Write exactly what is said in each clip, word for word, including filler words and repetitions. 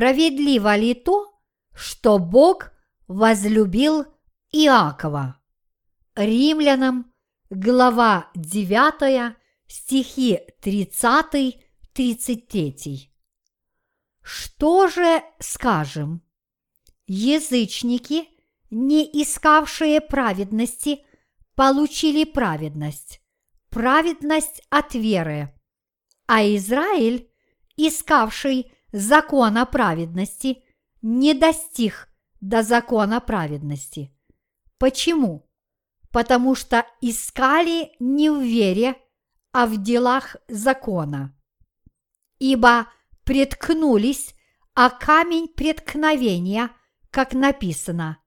Справедливо ли то, что Бог возлюбил Иакова? Римлянам, глава девятая, стихи тридцатый тридцать третий. Что же скажем? Язычники, не искавшие праведности, получили праведность, праведность от веры, а Израиль, искавший закона праведности, не достиг до закона праведности. Почему? Потому что искали не в вере, а в делах закона. Ибо преткнулись о камень преткновения, как написано: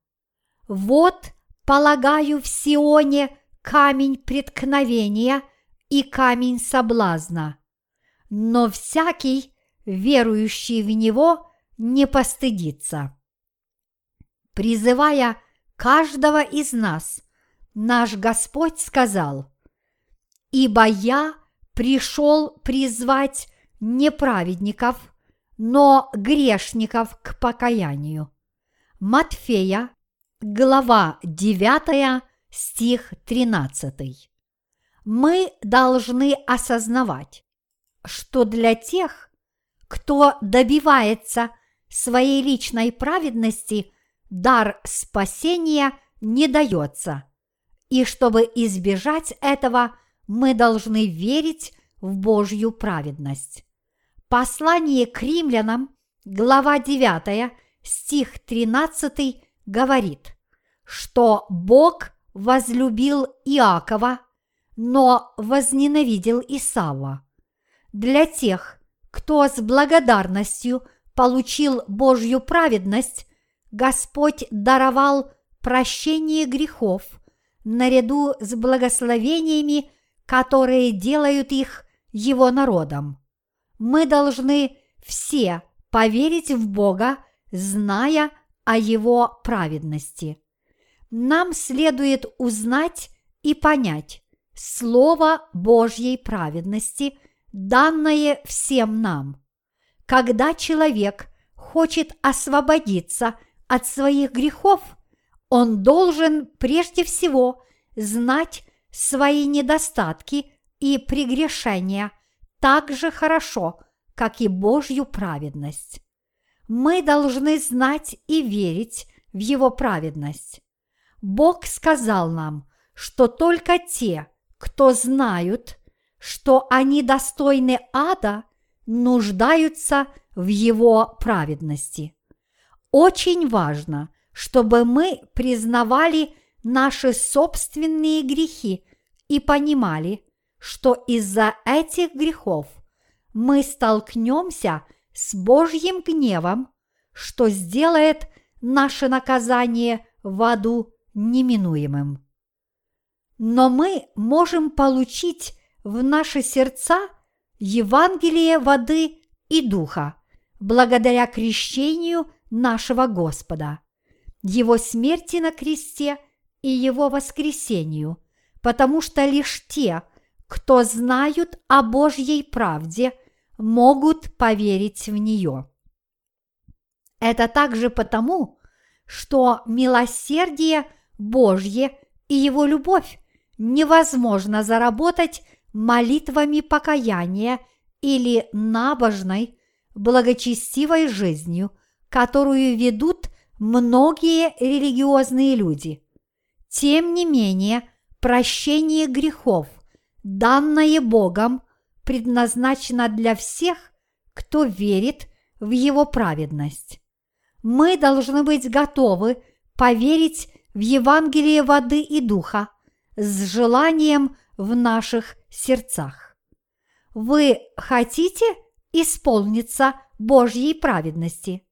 «Вот полагаю в Сионе камень преткновения и камень соблазна, но всякий, верующий в него, не постыдится». Призывая каждого из нас, наш Господь сказал: «Ибо я пришел призвать не праведников, но грешников к покаянию». Матфея, глава девятая, стих тринадцатый. Мы должны осознавать, что для тех, кто добивается своей личной праведности, дар спасения не дается, и чтобы избежать этого, мы должны верить в Божью праведность. Послание к римлянам, глава девятая, стих тринадцатый говорит, что Бог возлюбил Иакова, но возненавидел Исава. Для тех, кто с благодарностью получил Божью праведность, Господь даровал прощение грехов наряду с благословениями, которые делают их Его народом. Мы должны все поверить в Бога, зная о Его праведности. Нам следует узнать и понять слово Божьей праведности, данное всем нам. Когда человек хочет освободиться от своих грехов, он должен прежде всего знать свои недостатки и прегрешения так же хорошо, как и Божью праведность. Мы должны знать и верить в Его праведность. Бог сказал нам, что только те, кто знают, что они достойны ада, нуждаются в Его праведности. Очень важно, чтобы мы признавали наши собственные грехи и понимали, что из-за этих грехов мы столкнемся с Божьим гневом, что сделает наше наказание в аду неминуемым. Но мы можем получить в наши сердца Евангелие воды и духа благодаря крещению нашего Господа, Его смерти на кресте и Его воскресению, потому что лишь те, кто знают о Божьей правде, могут поверить в нее. Это также потому, что милосердие Божье и Его любовь невозможно заработать молитвами покаяния или набожной, благочестивой жизнью, которую ведут многие религиозные люди. Тем не менее, прощение грехов, данное Богом, предназначено для всех, кто верит в Его праведность. Мы должны быть готовы поверить в Евангелие воды и духа с желанием в наших сердцах. Вы хотите исполниться Божьей праведности?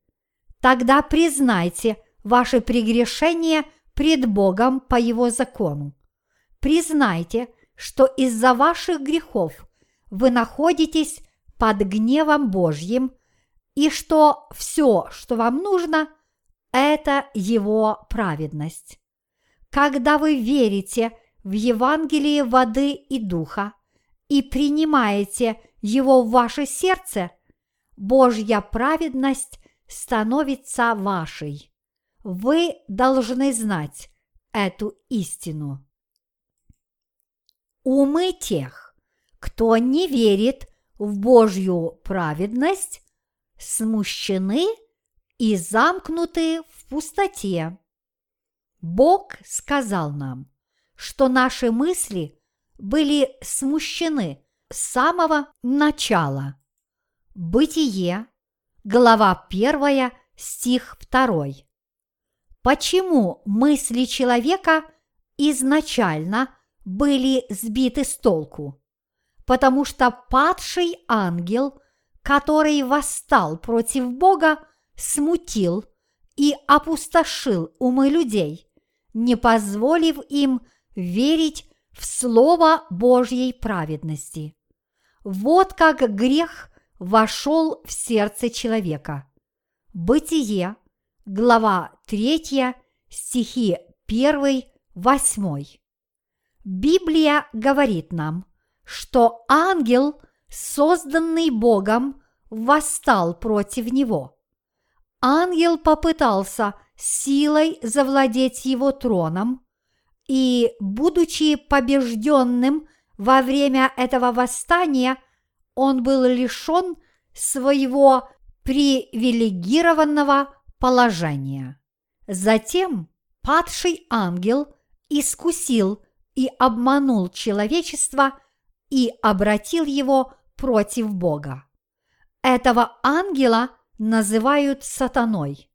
Тогда признайте ваши прегрешения пред Богом по Его закону. Признайте, что из-за ваших грехов вы находитесь под гневом Божьим, и что все, что вам нужно, это Его праведность. Когда вы верите в Евангелие воды и духа и принимаете его в ваше сердце, Божья праведность становится вашей. Вы должны знать эту истину. Умы тех, кто не верит в Божью праведность, смущены и замкнуты в пустоте. Бог сказал нам, что наши мысли были смущены с самого начала. Бытие, глава первая, стих второй. Почему мысли человека изначально были сбиты с толку? Потому что падший ангел, который восстал против Бога, смутил и опустошил умы людей, не позволив им верить в слово Божьей праведности. Вот как грех вошел в сердце человека. Бытие, глава третья, стихи первый восемь. Библия говорит нам, что ангел, созданный Богом, восстал против него. Ангел попытался силой завладеть его троном, и, будучи побежденным во время этого восстания, он был лишен своего привилегированного положения. Затем падший ангел искусил и обманул человечество и обратил его против Бога. Этого ангела называют сатаной.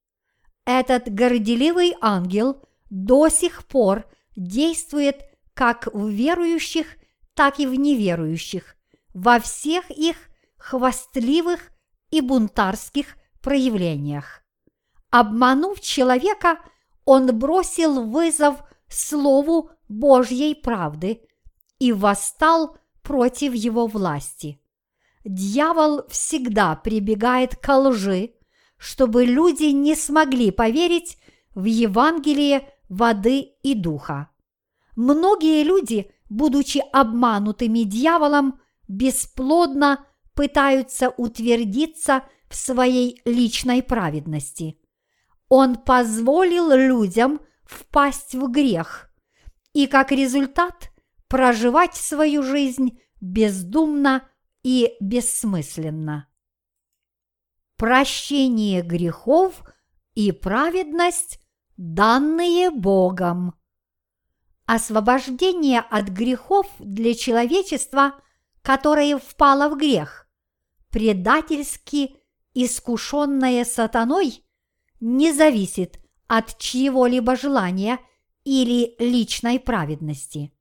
Этот горделивый ангел до сих пор действует как в верующих, так и в неверующих, во всех их хвастливых и бунтарских проявлениях. Обманув человека, он бросил вызов слову Божьей правды и восстал против его власти. Дьявол всегда прибегает ко лжи, чтобы люди не смогли поверить в Евангелие воды и духа. Многие люди, будучи обманутыми дьяволом, бесплодно пытаются утвердиться в своей личной праведности. Он позволил людям впасть в грех и, как результат, проживать свою жизнь бездумно и бессмысленно. Прощение грехов и праведность, данные Богом. Освобождение от грехов для человечества, которое впало в грех, предательски искушенное сатаной, не зависит от чьего-либо желания или личной праведности.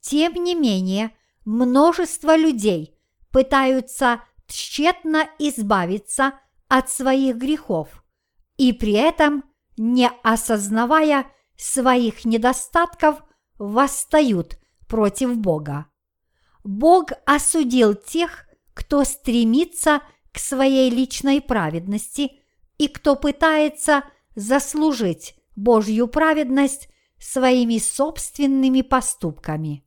Тем не менее, множество людей пытаются тщетно избавиться от своих грехов и при этом, не осознавая своих недостатков, восстают против Бога. Бог осудил тех, кто стремится к своей личной праведности и кто пытается заслужить Божью праведность своими собственными поступками.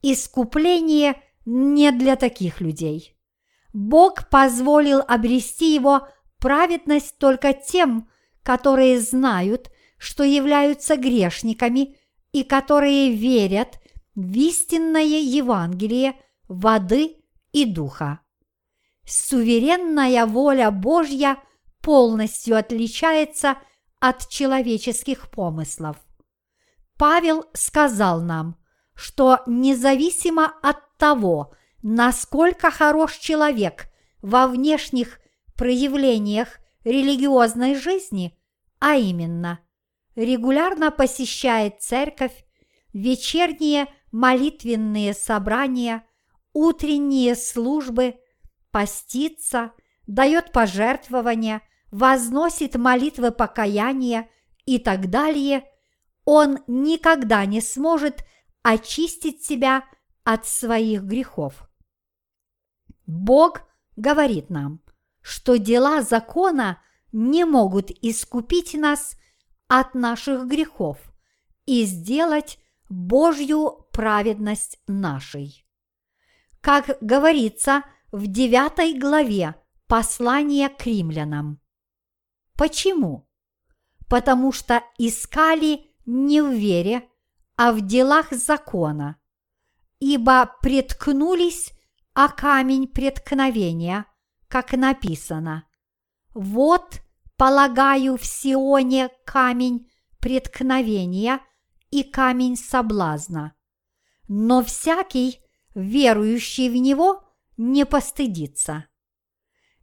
Искупление не для таких людей. Бог позволил обрести его праведность только тем, которые знают, что являются грешниками и которые верят в истинное Евангелие воды и духа. Суверенная воля Божья полностью отличается от человеческих помыслов. Павел сказал нам, что независимо от того, насколько хорош человек во внешних проявлениях религиозной жизни, а именно, регулярно посещает церковь, вечерние молитвенные собрания, утренние службы, постится, дает пожертвования, возносит молитвы покаяния и так далее, он никогда не сможет очистить себя от своих грехов. Бог говорит нам, что дела закона не могут искупить нас от наших грехов и сделать Божью праведность нашей. Как говорится в девятой главе послания к римлянам, Почему? Потому что искали не в вере, а в делах закона, ибо преткнулись о камень преткновения, как написано: «Вот полагаю в Сионе камень преткновения и камень соблазна, но всякий, верующий в него, не постыдится».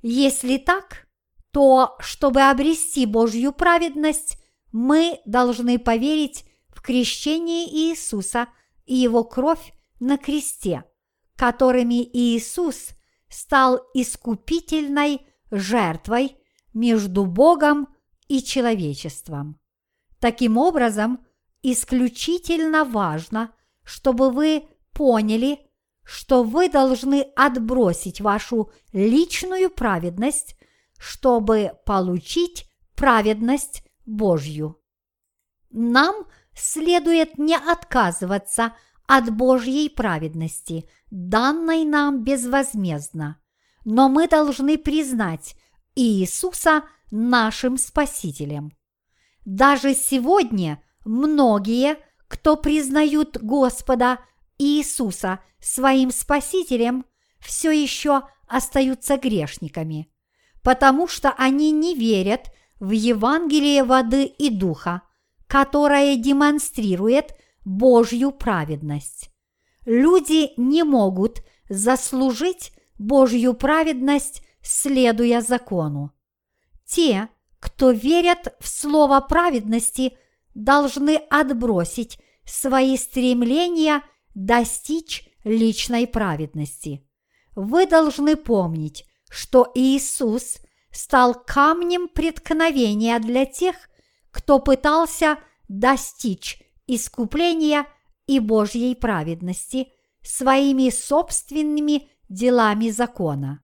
Если так, то, чтобы обрести Божью праведность, мы должны поверить в крещение Иисуса и Его кровь на кресте, которыми Иисус стал искупительной жертвой между Богом и человечеством. Таким образом, исключительно важно, чтобы вы поняли, что вы должны отбросить вашу личную праведность, чтобы получить праведность Божью. Нам следует не отказываться от Божьей праведности, данной нам безвозмездно, но мы должны признать Иисуса нашим Спасителем. Даже сегодня многие, кто признают Господа Иисуса своим Спасителем, все еще остаются грешниками, потому что они не верят в Евангелие воды и духа, которое демонстрирует Божью праведность. Люди не могут заслужить Божью праведность, следуя закону. Те, кто верят в слово праведности, должны отбросить свои стремления достичь личной праведности. Вы должны помнить, что Иисус стал камнем преткновения для тех, кто пытался достичь искупления и Божьей праведности своими собственными делами закона.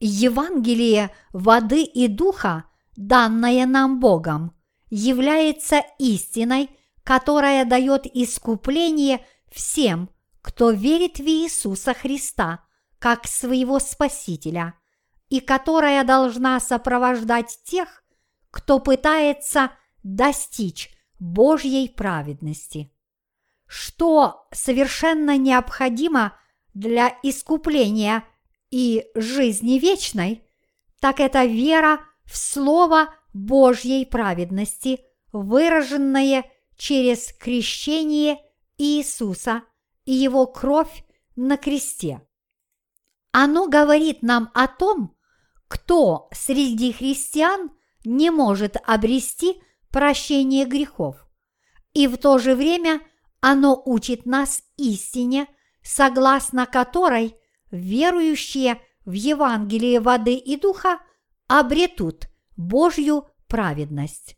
Евангелие воды и духа, данное нам Богом, является истиной, которая дает искупление всем, кто верит в Иисуса Христа как своего Спасителя, и которая должна сопровождать тех, кто пытается достичь Божьей праведности. Что совершенно необходимо для искупления и жизни вечной, так это вера в слово Божьей праведности, выраженное через крещение Иисуса и Его кровь на кресте. Оно говорит нам о том, кто среди христиан не может обрести прощение грехов, и в то же время оно учит нас истине, согласно которой верующие в Евангелие воды и духа обретут Божью праведность.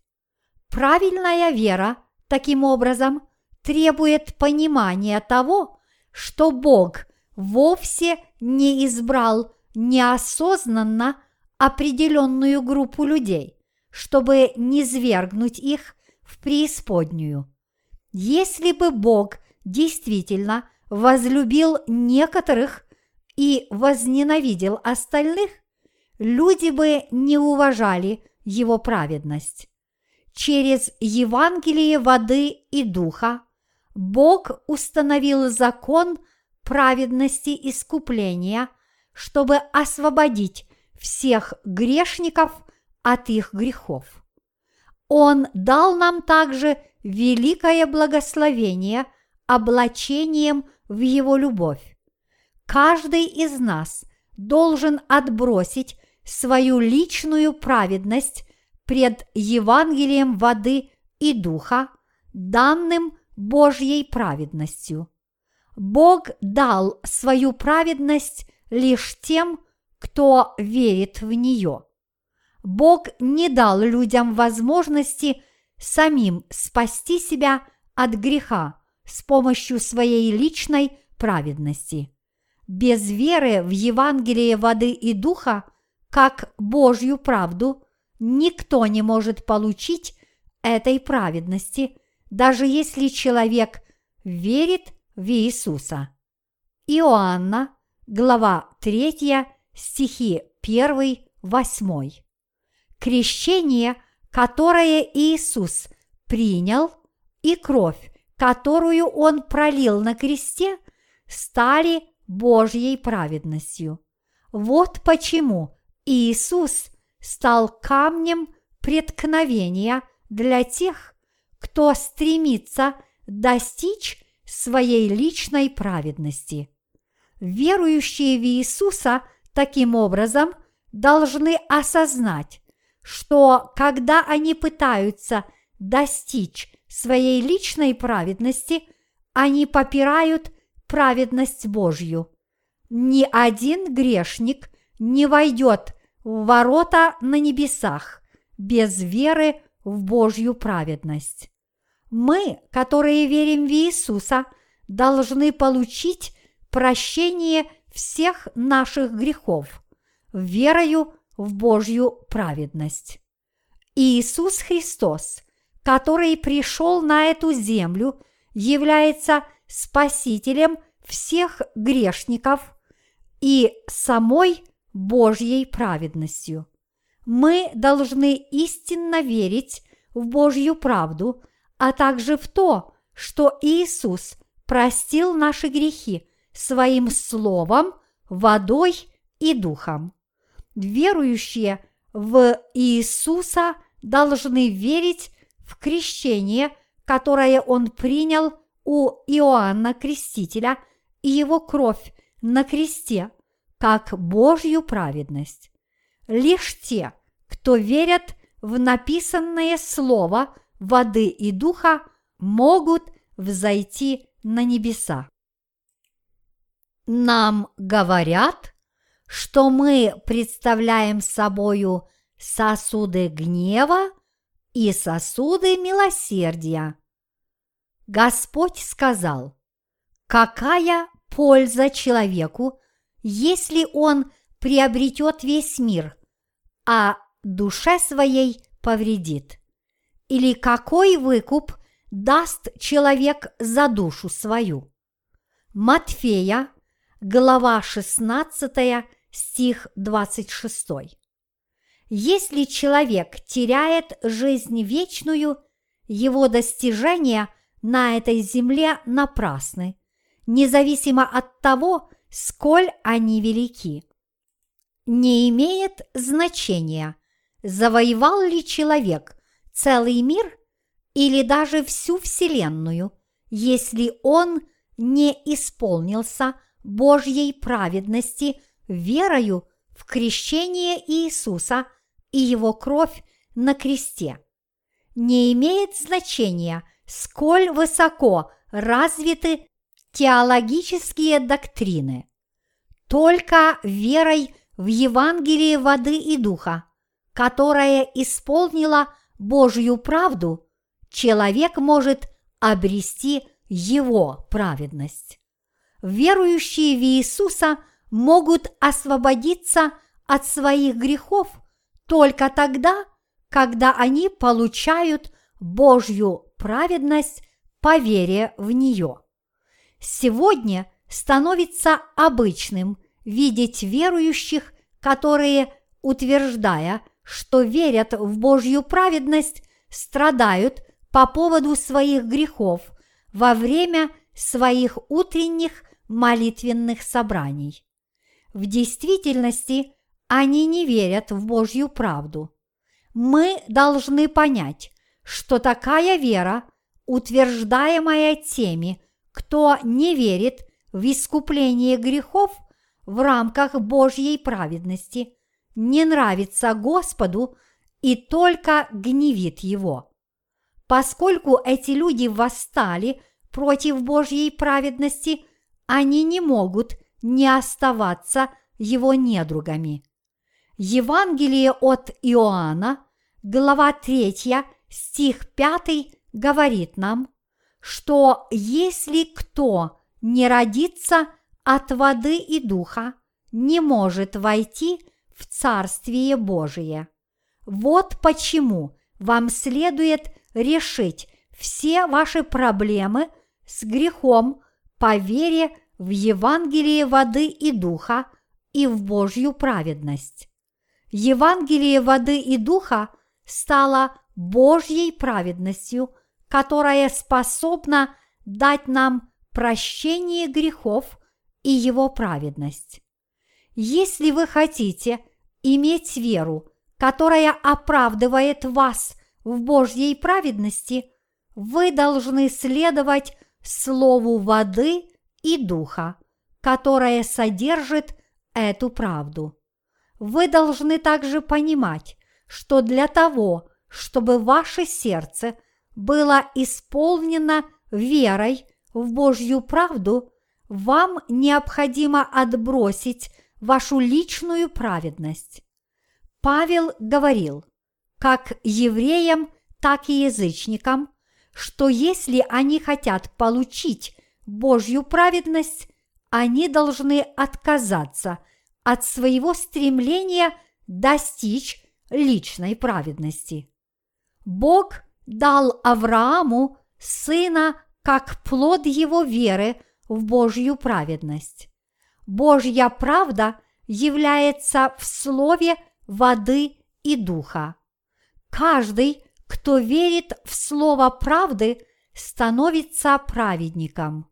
Правильная вера, таким образом, требует понимания того, что Бог вовсе не избрал неосознанно определенную группу людей, чтобы низвергнуть их в преисподнюю. Если бы Бог действительно возлюбил некоторых и возненавидел остальных, люди бы не уважали Его праведность. Через Евангелие воды и духа Бог установил закон праведности искупления, чтобы освободить всех грешников от их грехов. Он дал нам также великое благословение облачением в Его любовь. Каждый из нас должен отбросить свою личную праведность пред Евангелием воды и духа, данным Божьей праведностью. Бог дал свою праведность лишь тем, кто верит в нее. Бог не дал людям возможности самим спасти себя от греха с помощью своей личной праведности. Без веры в Евангелие воды и духа, как Божью правду, никто не может получить этой праведности, даже если человек верит в Иисуса. Иоанна, глава третья, стихи первый-восьмой. крещение, которое Иисус принял, и кровь, которую Он пролил на кресте, стали Божьей праведностью. Вот почему Иисус стал камнем преткновения для тех, кто стремится достичь своей личной праведности. Верующие в Иисуса таким образом должны осознать, что когда они пытаются достичь своей личной праведности, они попирают праведность Божью. Ни один грешник не войдет в ворота на небесах без веры в Божью праведность. Мы, которые верим в Иисуса, должны получить прощение всех наших грехов верою в Божью праведность. Иисус Христос, который пришел на эту землю, является Спасителем всех грешников и самой Божьей праведностью. Мы должны истинно верить в Божью правду, а также в то, что Иисус простил наши грехи своим словом, водой и духом. Верующие в Иисуса должны верить в крещение, которое Он принял у Иоанна Крестителя, и его кровь на кресте, как Божью праведность. Лишь те, кто верят в написанное слово воды и духа, могут взойти на небеса. Нам говорят, что мы представляем собою сосуды гнева и сосуды милосердия. Господь сказал: какая польза человеку, если он приобретет весь мир, а душе своей повредит? Или какой выкуп даст человек за душу свою? Матфея, глава шестнадцатая, стих двадцать шестой. Если человек теряет жизнь вечную, его достижения на этой земле напрасны, независимо от того, сколь они велики. Не имеет значения, завоевал ли человек целый мир или даже всю вселенную, если он не исполнился Божьей праведности верою в крещение Иисуса и Его кровь на кресте. Не имеет значения, сколь высоко развиты теологические доктрины. Только верой в Евангелие воды и духа, которое исполнило Божью правду, человек может обрести его праведность. Верующие в Иисуса могут освободиться от своих грехов только тогда, когда они получают Божью праведность по вере в нее. Сегодня становится обычным видеть верующих, которые, утверждая, что верят в Божью праведность, страдают по поводу своих грехов во время своих утренних молитвенных собраний. В действительности они не верят в Божью правду. Мы должны понять, что такая вера, утверждаемая теми, кто не верит в искупление грехов в рамках Божьей праведности, не нравится Господу и только гневит Его. Поскольку эти люди восстали против Божьей праведности, они не могут не оставаться Его недругами. Евангелие от Иоанна, глава третья, стих пятый говорит нам, что если кто не родится от воды и духа, не может войти в Царствие Божие. Вот почему вам следует решить все ваши проблемы с грехом по вере в Евангелие воды и духа и в Божью праведность. Евангелие воды и духа стало Божьей праведностью, которая способна дать нам прощение грехов и его праведность. Если вы хотите иметь веру, которая оправдывает вас в Божьей праведности, вы должны следовать слову воды и духа, которое содержит эту правду. Вы должны также понимать, что для того, чтобы ваше сердце было исполнено верой в Божью правду, вам необходимо отбросить вашу личную праведность. Павел говорил, как евреям, так и язычникам, что если они хотят получить Божью праведность, они должны отказаться от своего стремления достичь личной праведности. Бог дал Аврааму сына как плод его веры в Божью праведность. Божья правда является в слове воды и духа. Каждый, кто верит в слово правды, становится праведником.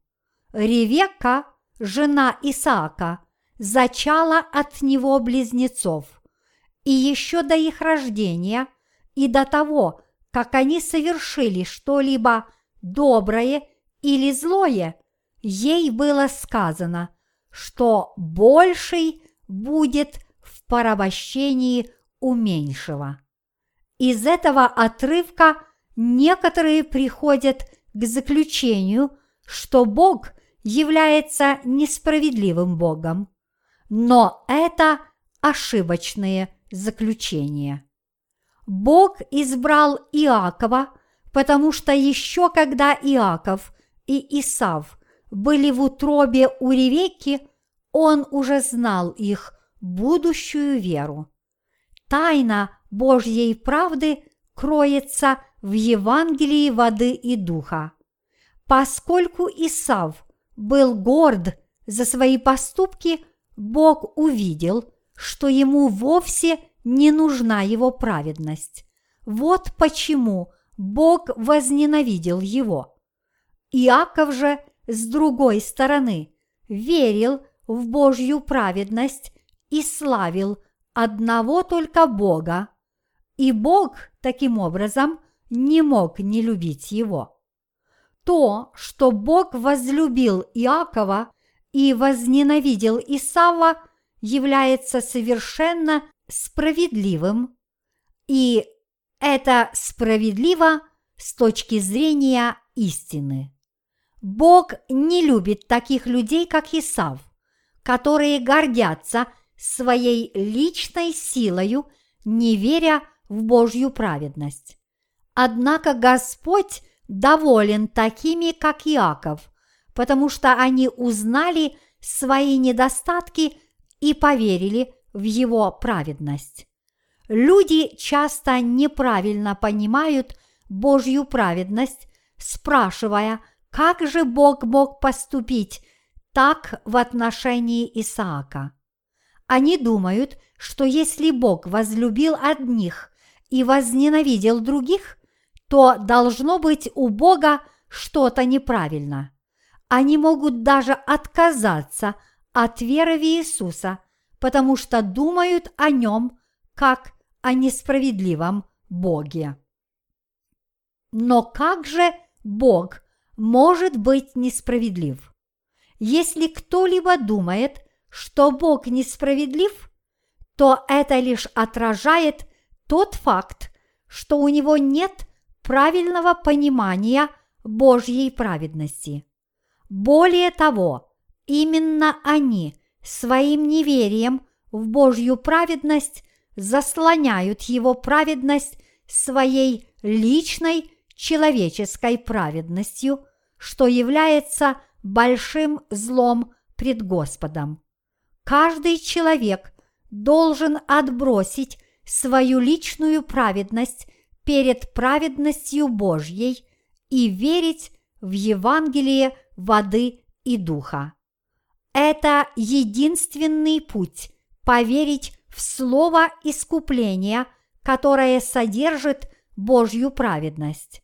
Ревекка, жена Исаака, зачала от него близнецов, и еще до их рождения и до того, как они совершили что-либо доброе или злое, ей было сказано, что больший будет в порабощении у меньшего. Из этого отрывка некоторые приходят к заключению, что Бог является несправедливым Богом, но это ошибочные заключения. Бог избрал Иакова, потому что еще когда Иаков и Исав были в утробе у Ревекки, он уже знал их будущую веру. Тайна Божьей правды кроется в Евангелии воды и духа. Поскольку Исав был горд за свои поступки, Бог увидел, что ему вовсе не нужна его праведность. Вот почему Бог возненавидел его. Иаков же, с другой стороны, верил в Божью праведность и славил одного только Бога, и Бог, таким образом, не мог не любить его. То, что Бог возлюбил Иакова и возненавидел Исава, является совершенно справедливым, и это справедливо с точки зрения истины. Бог не любит таких людей, как Исав, которые гордятся своей личной силою, не веря в Божью праведность. Однако Господь доволен такими, как Иаков, потому что они узнали свои недостатки и поверили в его праведность. Люди часто неправильно понимают Божью праведность, спрашивая, как же Бог мог поступить так в отношении Исаака. Они думают, что если Бог возлюбил одних и возненавидел других, то должно быть у Бога что-то неправильно. Они могут даже отказаться от веры в Иисуса, потому что думают о нем как о несправедливом Боге. Но как же Бог может быть несправедлив? Если кто-либо думает, что Бог несправедлив, то это лишь отражает тот факт, что у него нет правильного понимания Божьей праведности. Более того, именно они своим неверием в Божью праведность заслоняют его праведность своей личной человеческой праведностью, что является большим злом пред Господом. Каждый человек должен отбросить свою личную праведность перед праведностью Божьей и верить в Евангелие воды и духа. Это единственный путь поверить в слово искупления, которое содержит Божью праведность.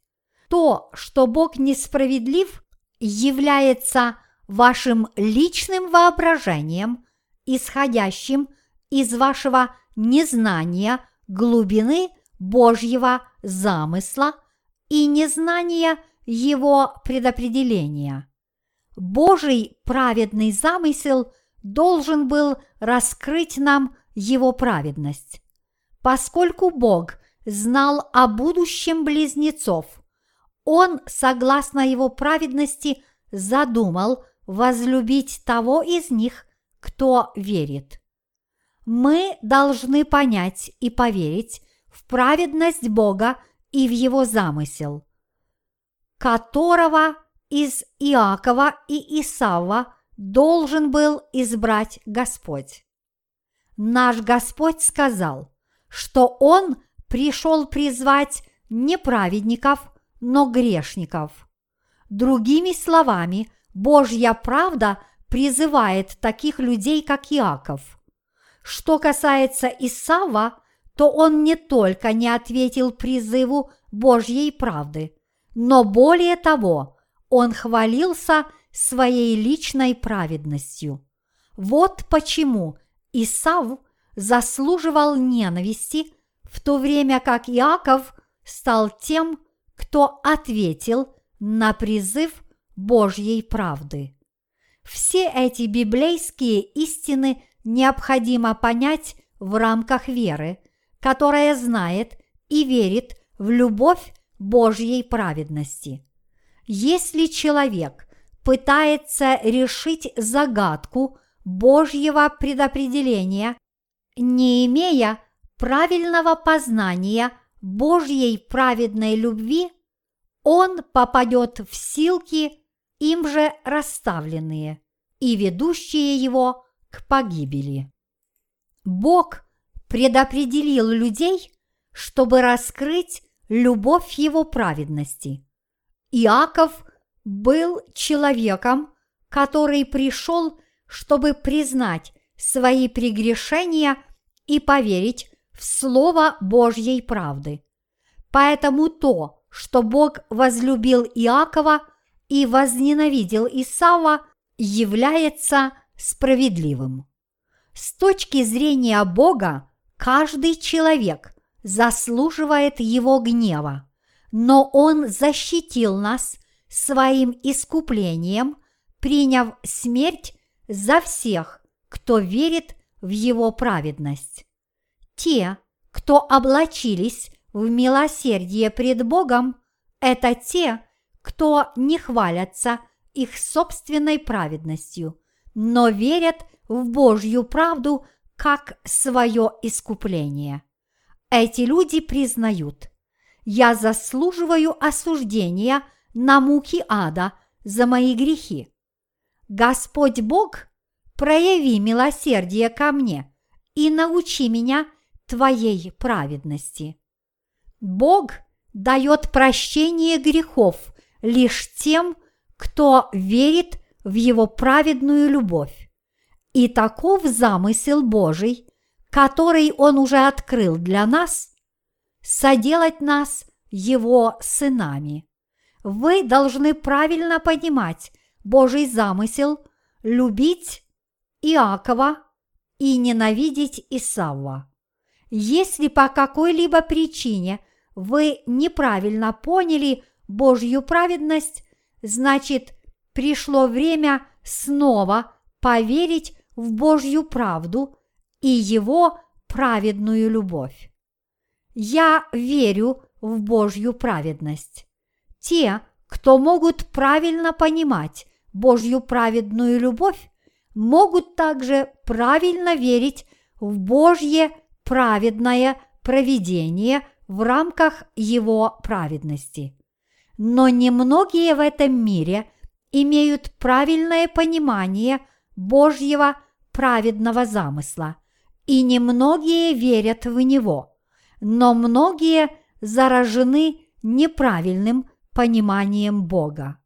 То, что Бог несправедлив, является вашим личным воображением, исходящим из вашего незнания глубины Божьего замысла и незнания его предопределения. Божий праведный замысел должен был раскрыть нам его праведность. Поскольку Бог знал о будущем близнецов, Он, согласно его праведности, задумал возлюбить того из них, кто верит. Мы должны понять и поверить в праведность Бога и в его замысел, которого из Иакова и Исава должен был избрать Господь. Наш Господь сказал, что Он пришел призвать не праведников, но грешников. Другими словами, Божья правда призывает таких людей, как Иаков. Что касается Исава, то он не только не ответил призыву Божьей правды, но более того, он хвалился своей личной праведностью. Вот почему Исав заслуживал ненависти, в то время как Иаков стал тем, кто ответил на призыв Божьей правды. Все эти библейские истины необходимо понять в рамках веры, которая знает и верит в любовь Божьей праведности. Если человек пытается решить загадку Божьего предопределения, не имея правильного познания Божьей праведной любви, он попадет в силки, им же расставленные, и ведущие его к погибели. Бог предопределил людей, чтобы раскрыть любовь его праведности. Иаков был человеком, который пришел, чтобы признать свои прегрешения и поверить в слово Божьей правды. Поэтому то, что Бог возлюбил Иакова и возненавидел Исава, является справедливым. С точки зрения Бога, каждый человек заслуживает его гнева, но Он защитил нас своим искуплением, приняв смерть за всех, кто верит в его праведность. Те, кто облачились в милосердие пред Богом, это те, кто не хвалятся их собственной праведностью, но верят в Божью правду как свое искупление. Эти люди признают: «Я заслуживаю осуждения на муки ада за мои грехи. Господь Бог, прояви милосердие ко мне и научи меня Твоей праведности». Бог дает прощение грехов лишь тем, кто верит в Его праведную любовь. И таков замысел Божий, который Он уже открыл для нас, соделать нас Его сынами. Вы должны правильно понимать Божий замысел, любить Иакова и ненавидеть Исава. Если по какой-либо причине вы неправильно поняли Божью праведность, значит, пришло время снова поверить в Божью правду и Его праведную любовь. Я верю в Божью праведность. Те, кто могут правильно понимать Божью праведную любовь, могут также правильно верить в Божье праведное провидение в рамках Его праведности. Но немногие в этом мире имеют правильное понимание Божьего праведного замысла, и немногие верят в него, но многие заражены неправильным пониманием Бога.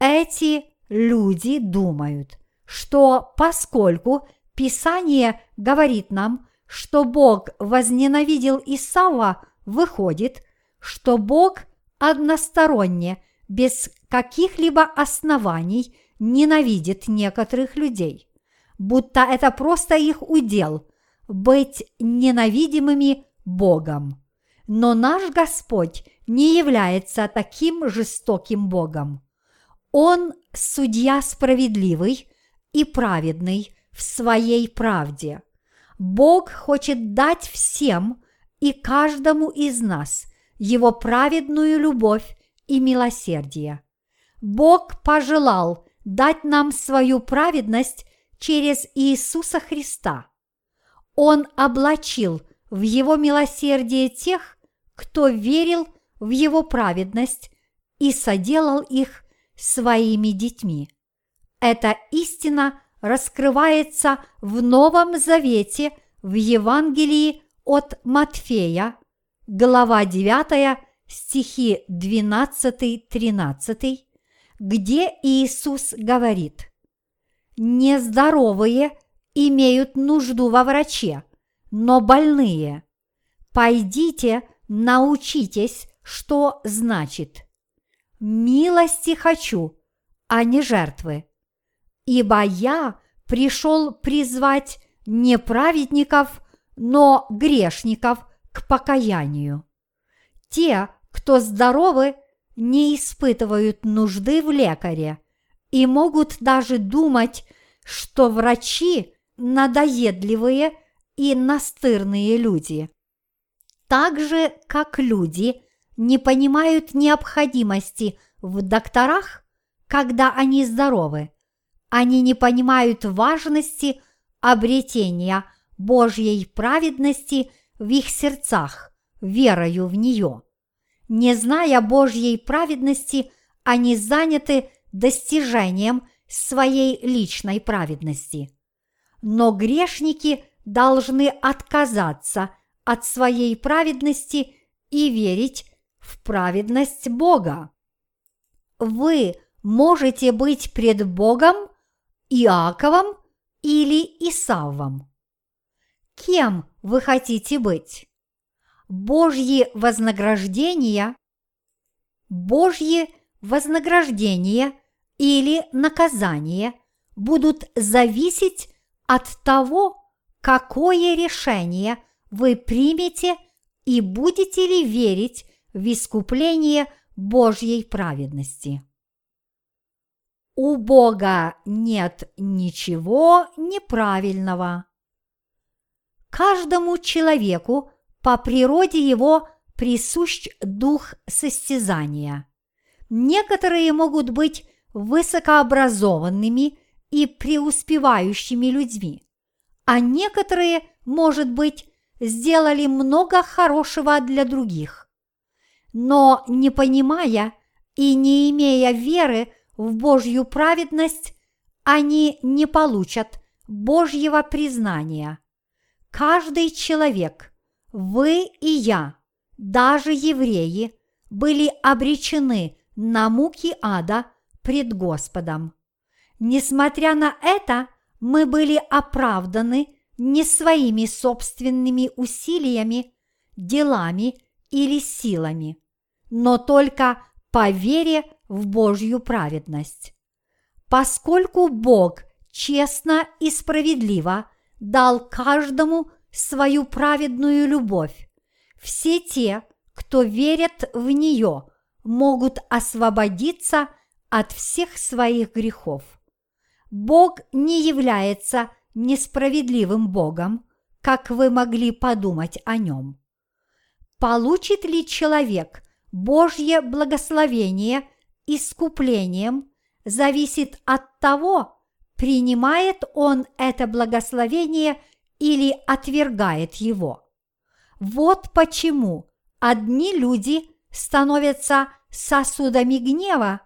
Эти люди думают, что поскольку Писание говорит нам, что Бог возненавидел Исава, выходит, что Бог односторонне, без каких-либо оснований, ненавидит некоторых людей, будто это просто их удел – быть ненавидимыми Богом. Но наш Господь не является таким жестоким Богом. Он – судья справедливый и праведный в своей правде. Бог хочет дать всем и каждому из нас его праведную любовь и милосердие. Бог пожелал дать нам свою праведность через Иисуса Христа. Он облачил в Его милосердие тех, кто верил в Его праведность и соделал их своими детьми. Эта истина раскрывается в Новом Завете в Евангелии от Матфея, глава девятая, стихи двенадцать тринадцать, где Иисус говорит: «Нездоровые имеют нужду во враче, но больные. Пойдите, научитесь, что значит: милости хочу, а не жертвы. Ибо я пришел призвать не праведников, но грешников к покаянию». Те, кто здоровы, не испытывают нужды в лекаре и могут даже думать, что врачи – надоедливые и настырные люди. Так же, как люди не понимают необходимости в докторах, когда они здоровы, они не понимают важности обретения Божьей праведности в их сердцах, верою в нее. Не зная Божьей праведности, они заняты достижением своей личной праведности. Но грешники должны отказаться от своей праведности и верить в праведность Бога. Вы можете быть пред Богом Иаковом или Исавом. Кем вы хотите быть? Божьи вознаграждения, Божьи вознаграждения или наказание будут зависеть от того, какое решение вы примете и будете ли верить в искупление Божьей праведности. У Бога нет ничего неправильного. Каждому человеку по природе его присущ дух состязания. Некоторые могут быть высокообразованными и преуспевающими людьми, а некоторые, может быть, сделали много хорошего для других. Но не понимая и не имея веры в Божью праведность, они не получат Божьего признания. Каждый человек, вы и я, даже евреи, были обречены на муки ада пред Господом. Несмотря на это, мы были оправданы не своими собственными усилиями, делами или силами, но только по вере в Божью праведность. Поскольку Бог честно и справедливо дал каждому свою праведную любовь, все те, кто верят в нее, могут освободиться от всех своих грехов. Бог не является несправедливым Богом, как вы могли подумать о нем. Получит ли человек Божье благословение искуплением, зависит от того, принимает он это благословение или отвергает его. Вот почему одни люди становятся сосудами гнева,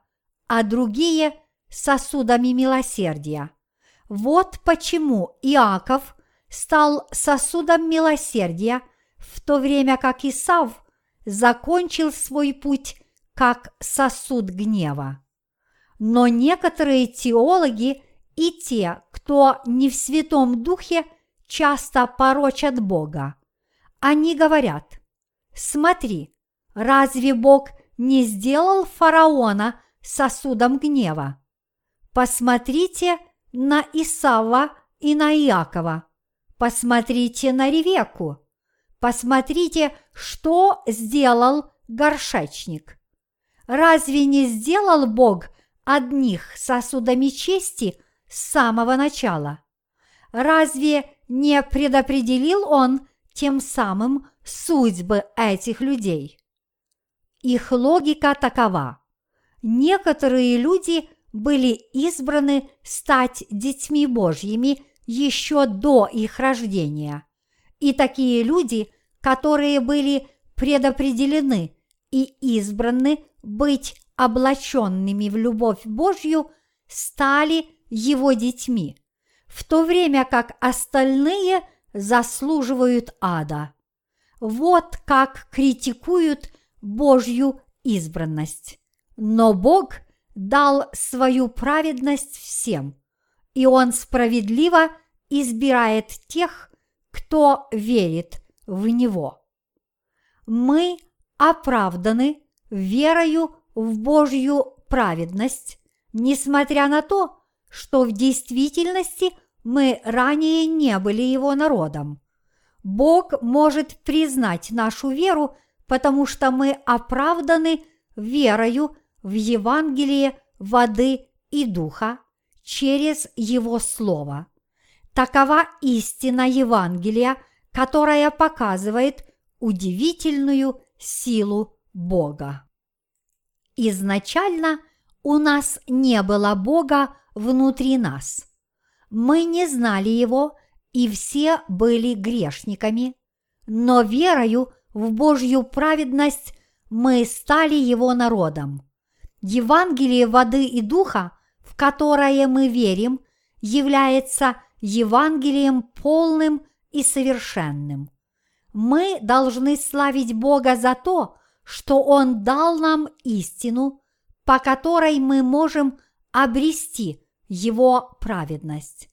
а другие – сосудами милосердия. Вот почему Иаков стал сосудом милосердия, в то время как Исав закончил свой путь как сосуд гнева. Но некоторые теологи и те, кто не в Святом Духе, часто порочат Бога. Они говорят: «Смотри, разве Бог не сделал фараона сосудом гнева? Посмотрите на Исава и на Иакова, посмотрите на Ревекку, посмотрите, что сделал горшечник. Разве не сделал Бог одних сосудами чести с самого начала? Разве не предопределил Он тем самым судьбы этих людей?» Их логика такова: некоторые люди были избраны стать детьми Божьими еще до их рождения, и такие люди, которые были предопределены и избраны быть облаченными в любовь Божью, стали Его детьми, в то время как остальные заслуживают ада. Вот как критикуют Божью избранность. Но Бог дал свою праведность всем, и Он справедливо избирает тех, кто верит в Него. Мы оправданы верою в Божью праведность, несмотря на то, что в действительности мы ранее не были Его народом. Бог может признать нашу веру, потому что мы оправданы верою в Евангелие воды и духа через Его Слово. Такова истина Евангелия, которая показывает удивительную силу Бога. Изначально у нас не было Бога внутри нас. Мы не знали Его, и все были грешниками, но верою в Божью праведность мы стали Его народом. Евангелие воды и духа, в которое мы верим, является Евангелием полным и совершенным. Мы должны славить Бога за то, что Он дал нам истину, по которой мы можем обрести Его праведность.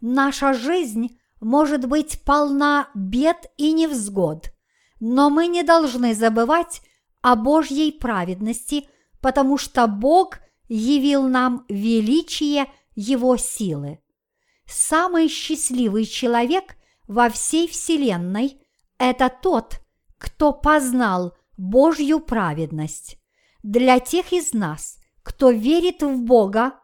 Наша жизнь может быть полна бед и невзгод, но мы не должны забывать о Божьей праведности, потому что Бог явил нам величие Его силы. Самый счастливый человек во всей вселенной – это тот, кто познал Божью праведность. Для тех из нас, кто верит в Бога,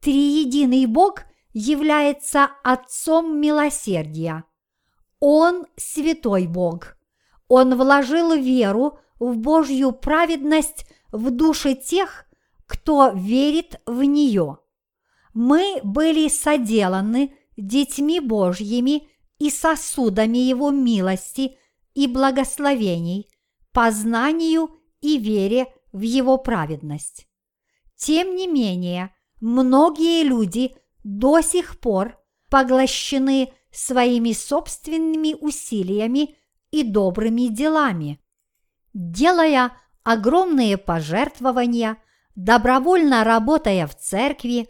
триединый Бог является Отцом милосердия. Он – святой Бог. Он вложил веру в Божью праведность в души тех, кто верит в нее. Мы были соделаны детьми Божьими и сосудами Его милости и благословений по знанию и вере в Его праведность. Тем не менее, многие люди до сих пор поглощены своими собственными усилиями и добрыми делами, делая огромные пожертвования, добровольно работая в церкви,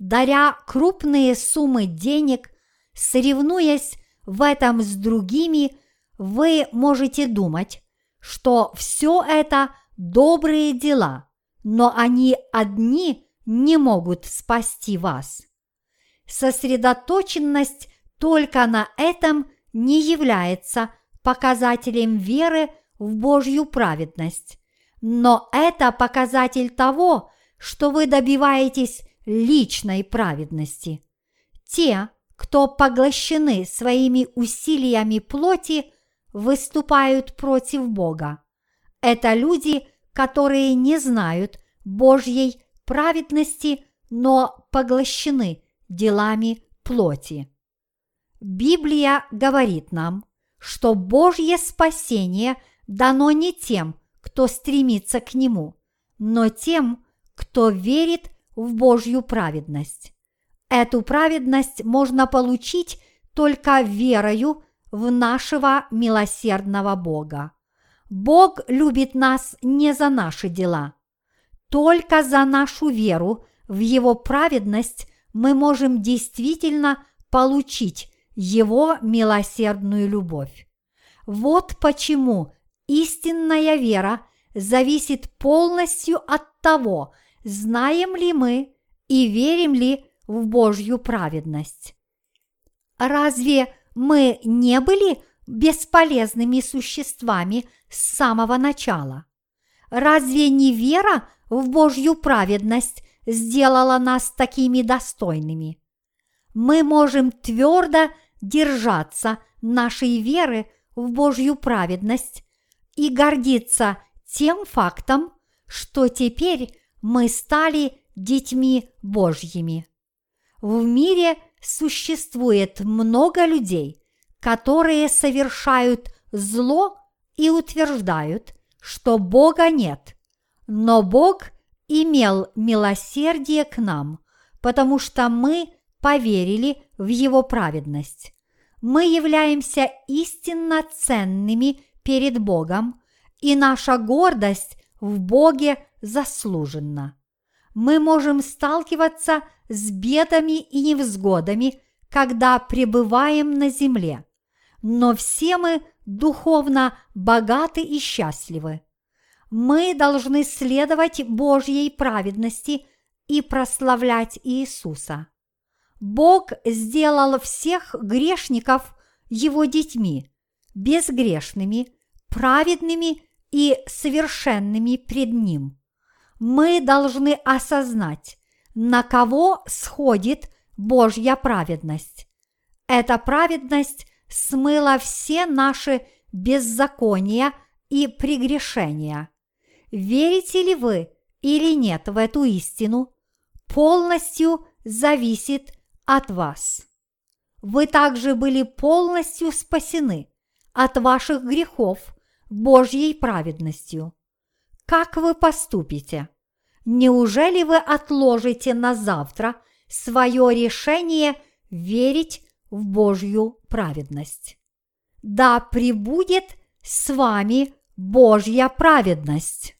даря крупные суммы денег, соревнуясь в этом с другими. Вы можете думать, что все это добрые дела, но они одни не могут спасти вас. Сосредоточенность только на этом не является показателем веры в Божью праведность, но это показатель того, что вы добиваетесь личной праведности. Те, кто поглощены своими усилиями плоти, выступают против Бога. Это люди, которые не знают Божьей праведности, но поглощены делами плоти. Библия говорит нам, что Божье спасение дано не тем, кто стремится к Нему, но тем, кто верит в Божью праведность. Эту праведность можно получить только верою в нашего милосердного Бога. Бог любит нас не за наши дела. Только за нашу веру в Его праведность мы можем действительно получить Его милосердную любовь. Вот почему истинная вера зависит полностью от того, знаем ли мы и верим ли в Божью праведность. Разве мы не были бесполезными существами с самого начала? Разве не вера в Божью праведность сделала нас такими достойными? Мы можем твердо держаться нашей веры в Божью праведность и гордиться тем фактом, что теперь мы стали детьми Божьими. В мире существует много людей, которые совершают зло и утверждают, что Бога нет, но Бог имел милосердие к нам, потому что мы поверили в Его праведность. Мы являемся истинно ценными перед Богом, и наша гордость в Боге заслуженна. Мы можем сталкиваться с бедами и невзгодами, когда пребываем на земле, но все мы духовно богаты и счастливы. Мы должны следовать Божьей праведности и прославлять Иисуса. Бог сделал всех грешников Его детьми, безгрешными, праведными и совершенными пред Ним. Мы должны осознать, на кого сходит Божья праведность. Эта праведность смыла все наши беззакония и прегрешения. Верите ли вы или нет в эту истину, полностью зависит от вас. Вы также были полностью спасены от ваших грехов Божьей праведностью. Как вы поступите? Неужели вы отложите на завтра свое решение верить в Божью праведность? Да пребудет с вами Божья праведность!